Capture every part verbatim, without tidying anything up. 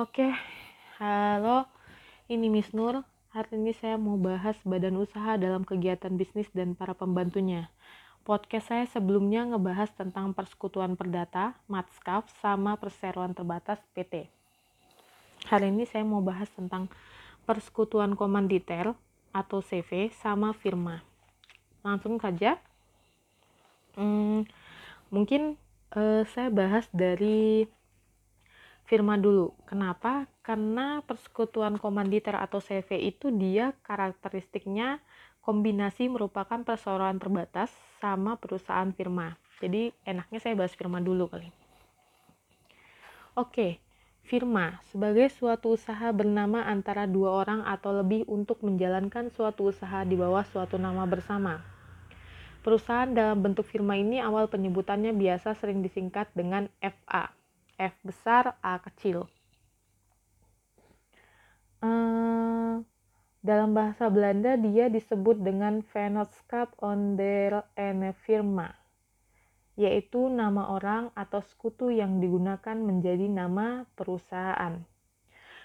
Oke, halo, ini Miss Nur. Hari ini saya mau bahas badan usaha dalam kegiatan bisnis dan para pembantunya. Podcast saya sebelumnya ngebahas tentang persekutuan perdata, Matskaf, sama perseroan terbatas P T. Hari ini saya mau bahas tentang persekutuan komanditer atau C V sama firma. Langsung saja, hmm, mungkin eh, saya bahas dari firma dulu. Kenapa? Karena persekutuan komanditer atau C V itu dia karakteristiknya kombinasi merupakan perseroan terbatas sama perusahaan firma. Jadi enaknya saya bahas firma dulu kali. Oke, firma sebagai suatu usaha bernama antara dua orang atau lebih untuk menjalankan suatu usaha di bawah suatu nama bersama. Perusahaan dalam bentuk firma ini awal penyebutannya biasa sering disingkat dengan F A. F besar, A kecil. Uh, dalam bahasa Belanda dia disebut dengan vennootschap onder ene firma, yaitu nama orang atau sekutu yang digunakan menjadi nama perusahaan.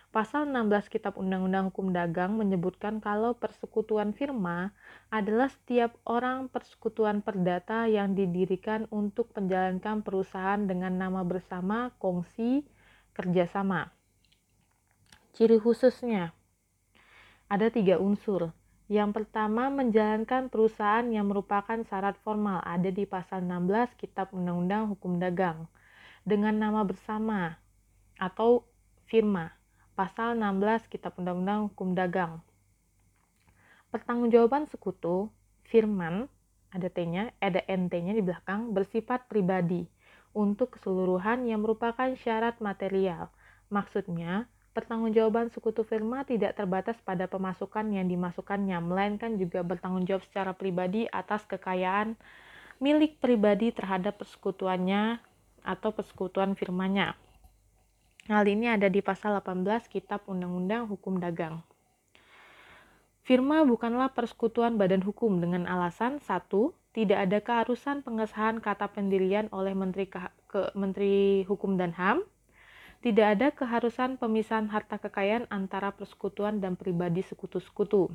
Pasal enam belas Kitab Undang-Undang Hukum Dagang menyebutkan kalau persekutuan firma adalah setiap orang persekutuan perdata yang didirikan untuk menjalankan perusahaan dengan nama bersama, kongsi, kerjasama. Ciri khususnya, ada tiga unsur. Yang pertama, menjalankan perusahaan yang merupakan syarat formal, ada di Pasal enam belas Kitab Undang-Undang Hukum Dagang, dengan nama bersama atau firma. Pasal enam belas Kitab Undang-Undang Hukum Dagang. Pertanggungjawaban sekutu, firman, ada T-nya, ada N T-nya di belakang, bersifat pribadi untuk keseluruhan yang merupakan syarat material. Maksudnya, pertanggungjawaban sekutu firma tidak terbatas pada pemasukan yang dimasukkannya, melainkan juga bertanggung jawab secara pribadi atas kekayaan milik pribadi terhadap persekutuannya atau persekutuan firmanya. Hal ini ada di Pasal delapan belas Kitab Undang-Undang Hukum Dagang. Firma bukanlah persekutuan badan hukum dengan alasan satu. Tidak ada keharusan pengesahan kata pendirian oleh Menteri, Ke- Ke- Menteri Hukum dan H A M. Tidak ada keharusan pemisahan harta kekayaan antara persekutuan dan pribadi sekutu-sekutu.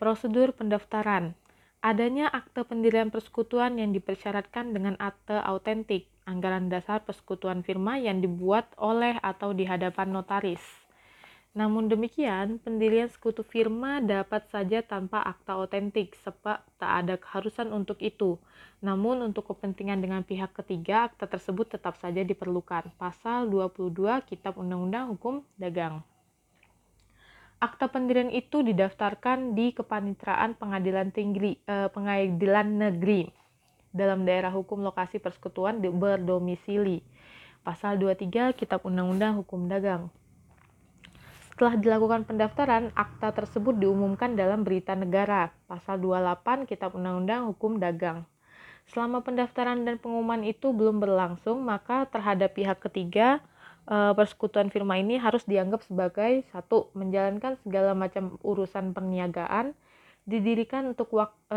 Prosedur pendaftaran. Adanya akte pendirian persekutuan yang dipersyaratkan dengan akte autentik, anggaran dasar persekutuan firma yang dibuat oleh atau di hadapan notaris. Namun demikian, pendirian sekutu firma dapat saja tanpa akta otentik, sebab tak ada keharusan untuk itu. Namun untuk kepentingan dengan pihak ketiga, akta tersebut tetap saja diperlukan. Pasal dua puluh dua Kitab Undang-Undang Hukum Dagang. Akta pendirian itu didaftarkan di Kepanitraan Pengadilan Tinggi eh, Pengadilan Negeri dalam daerah hukum lokasi persekutuan berdomisili. Pasal dua puluh tiga Kitab Undang-Undang Hukum Dagang. Setelah dilakukan pendaftaran, akta tersebut diumumkan dalam Berita Negara. Pasal dua puluh delapan Kitab Undang-Undang Hukum Dagang. Selama pendaftaran dan pengumuman itu belum berlangsung, maka terhadap pihak ketiga persekutuan firma ini harus dianggap sebagai satu, menjalankan segala macam urusan perniagaan, didirikan untuk wak, e,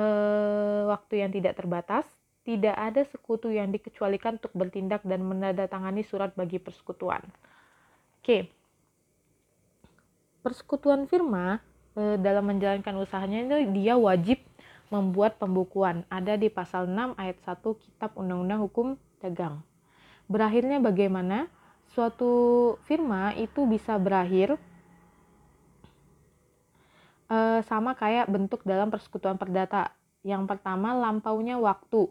waktu yang tidak terbatas, tidak ada sekutu yang dikecualikan untuk bertindak dan menandatangani surat bagi persekutuan. Oke, persekutuan firma e, dalam menjalankan usahanya itu dia wajib membuat pembukuan, ada di Pasal enam Ayat satu Kitab Undang-Undang Hukum Dagang. Berakhirnya bagaimana? Suatu firma itu bisa berakhir E, sama kayak bentuk dalam persekutuan perdata. Yang pertama, lampaunya waktu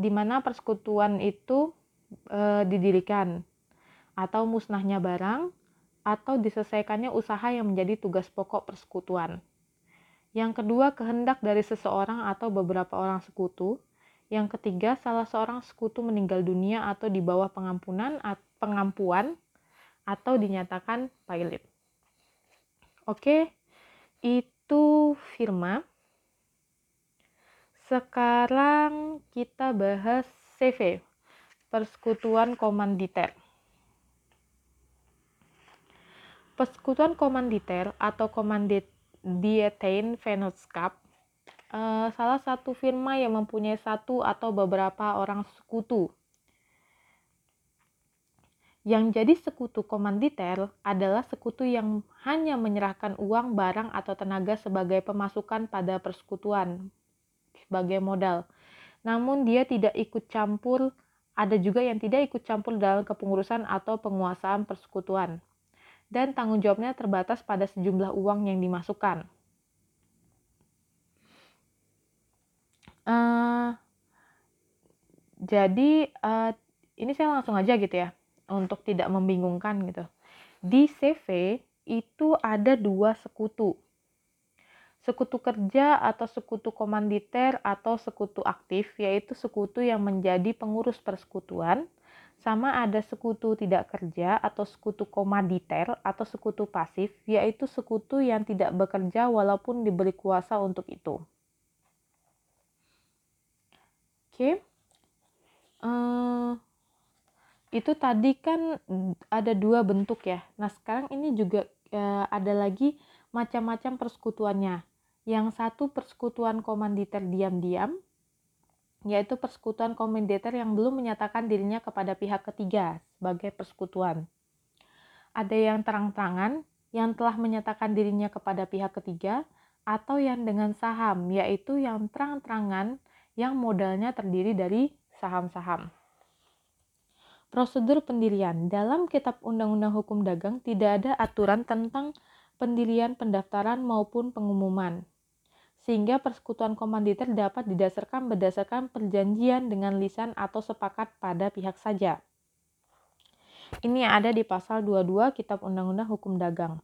di mana persekutuan itu e, didirikan, atau musnahnya barang, atau diselesaikannya usaha yang menjadi tugas pokok persekutuan. Yang kedua, kehendak dari seseorang atau beberapa orang sekutu. Yang ketiga, salah seorang sekutu meninggal dunia atau di bawah pengampunan, pengampuan, atau dinyatakan pailit. Oke, itu firma. Sekarang kita bahas C V, persekutuan komanditer. Persekutuan komanditer atau commanditaire vennootschap, eh, salah satu firma yang mempunyai satu atau beberapa orang sekutu. Yang jadi sekutu komanditer adalah sekutu yang hanya menyerahkan uang, barang, atau tenaga sebagai pemasukan pada persekutuan, sebagai modal. Namun dia tidak ikut campur, ada juga yang tidak ikut campur dalam kepengurusan atau penguasaan persekutuan. Dan tanggung jawabnya terbatas pada sejumlah uang yang dimasukkan. Uh, jadi, uh, ini saya langsung aja gitu ya. Untuk tidak membingungkan gitu. Di C V itu ada dua sekutu. Sekutu kerja atau sekutu komanditer atau sekutu aktif, yaitu sekutu yang menjadi pengurus persekutuan. Sama ada sekutu tidak kerja atau sekutu komanditer atau sekutu pasif, yaitu sekutu yang tidak bekerja walaupun diberi kuasa untuk itu. Oke. Okay. Uh, itu tadi kan ada dua bentuk ya. Nah sekarang ini juga e, ada lagi macam-macam persekutuannya. Yang satu persekutuan komanditer diam-diam, yaitu persekutuan komanditer yang belum menyatakan dirinya kepada pihak ketiga sebagai persekutuan. Ada yang terang-terangan, yang telah menyatakan dirinya kepada pihak ketiga, atau yang dengan saham, yaitu yang terang-terangan yang modalnya terdiri dari saham-saham. Prosedur pendirian. Dalam Kitab Undang-Undang Hukum Dagang tidak ada aturan tentang pendirian, pendaftaran, maupun pengumuman. Sehingga persekutuan komanditer dapat didasarkan berdasarkan perjanjian dengan lisan atau sepakat pada pihak saja. Ini ada di pasal dua puluh dua Kitab Undang-Undang Hukum Dagang.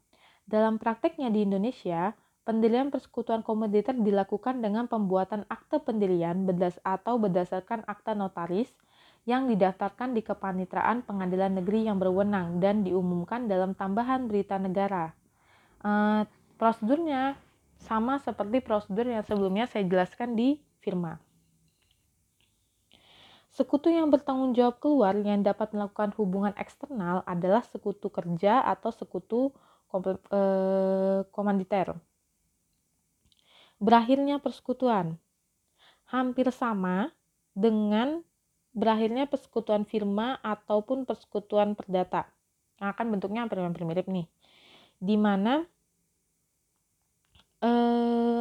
Dalam prakteknya di Indonesia, pendirian persekutuan komanditer dilakukan dengan pembuatan akte pendirian berdas- atau berdasarkan akta notaris yang didaftarkan di Kepanitraan Pengadilan Negeri yang berwenang dan diumumkan dalam tambahan Berita Negara. E, prosedurnya sama seperti prosedur yang sebelumnya saya jelaskan di firma. Sekutu yang bertanggung jawab keluar yang dapat melakukan hubungan eksternal adalah sekutu kerja atau sekutu kom- e, komanditer. Berakhirnya persekutuan hampir sama dengan berakhirnya persekutuan firma ataupun persekutuan perdata. Nah, kan bentuknya hampir-hampir mirip nih. Di mana eh,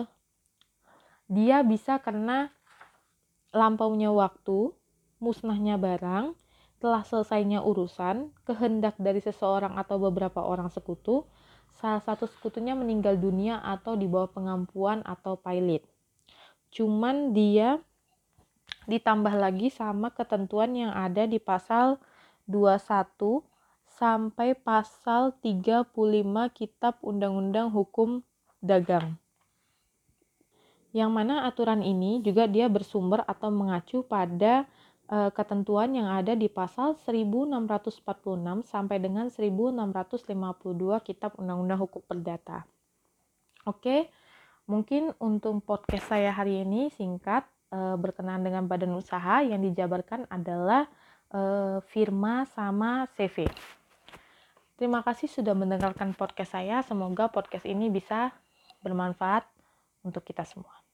dia bisa karena lampaunya waktu, musnahnya barang, telah selesainya urusan, kehendak dari seseorang atau beberapa orang sekutu, salah satu sekutunya meninggal dunia atau di bawah pengampuan atau pailit. Cuman dia ditambah lagi sama ketentuan yang ada di pasal dua puluh satu sampai pasal tiga puluh lima Kitab Undang-Undang Hukum Dagang. Yang mana aturan ini juga dia bersumber atau mengacu pada e, ketentuan yang ada di pasal seribu enam ratus empat puluh enam sampai dengan seribu enam ratus lima puluh dua Kitab Undang-Undang Hukum Perdata. Oke, mungkin untuk podcast saya hari ini singkat. Berkenaan dengan badan usaha yang dijabarkan adalah uh, firma sama C V. Terima kasih sudah mendengarkan podcast saya. Semoga podcast ini bisa bermanfaat untuk kita semua.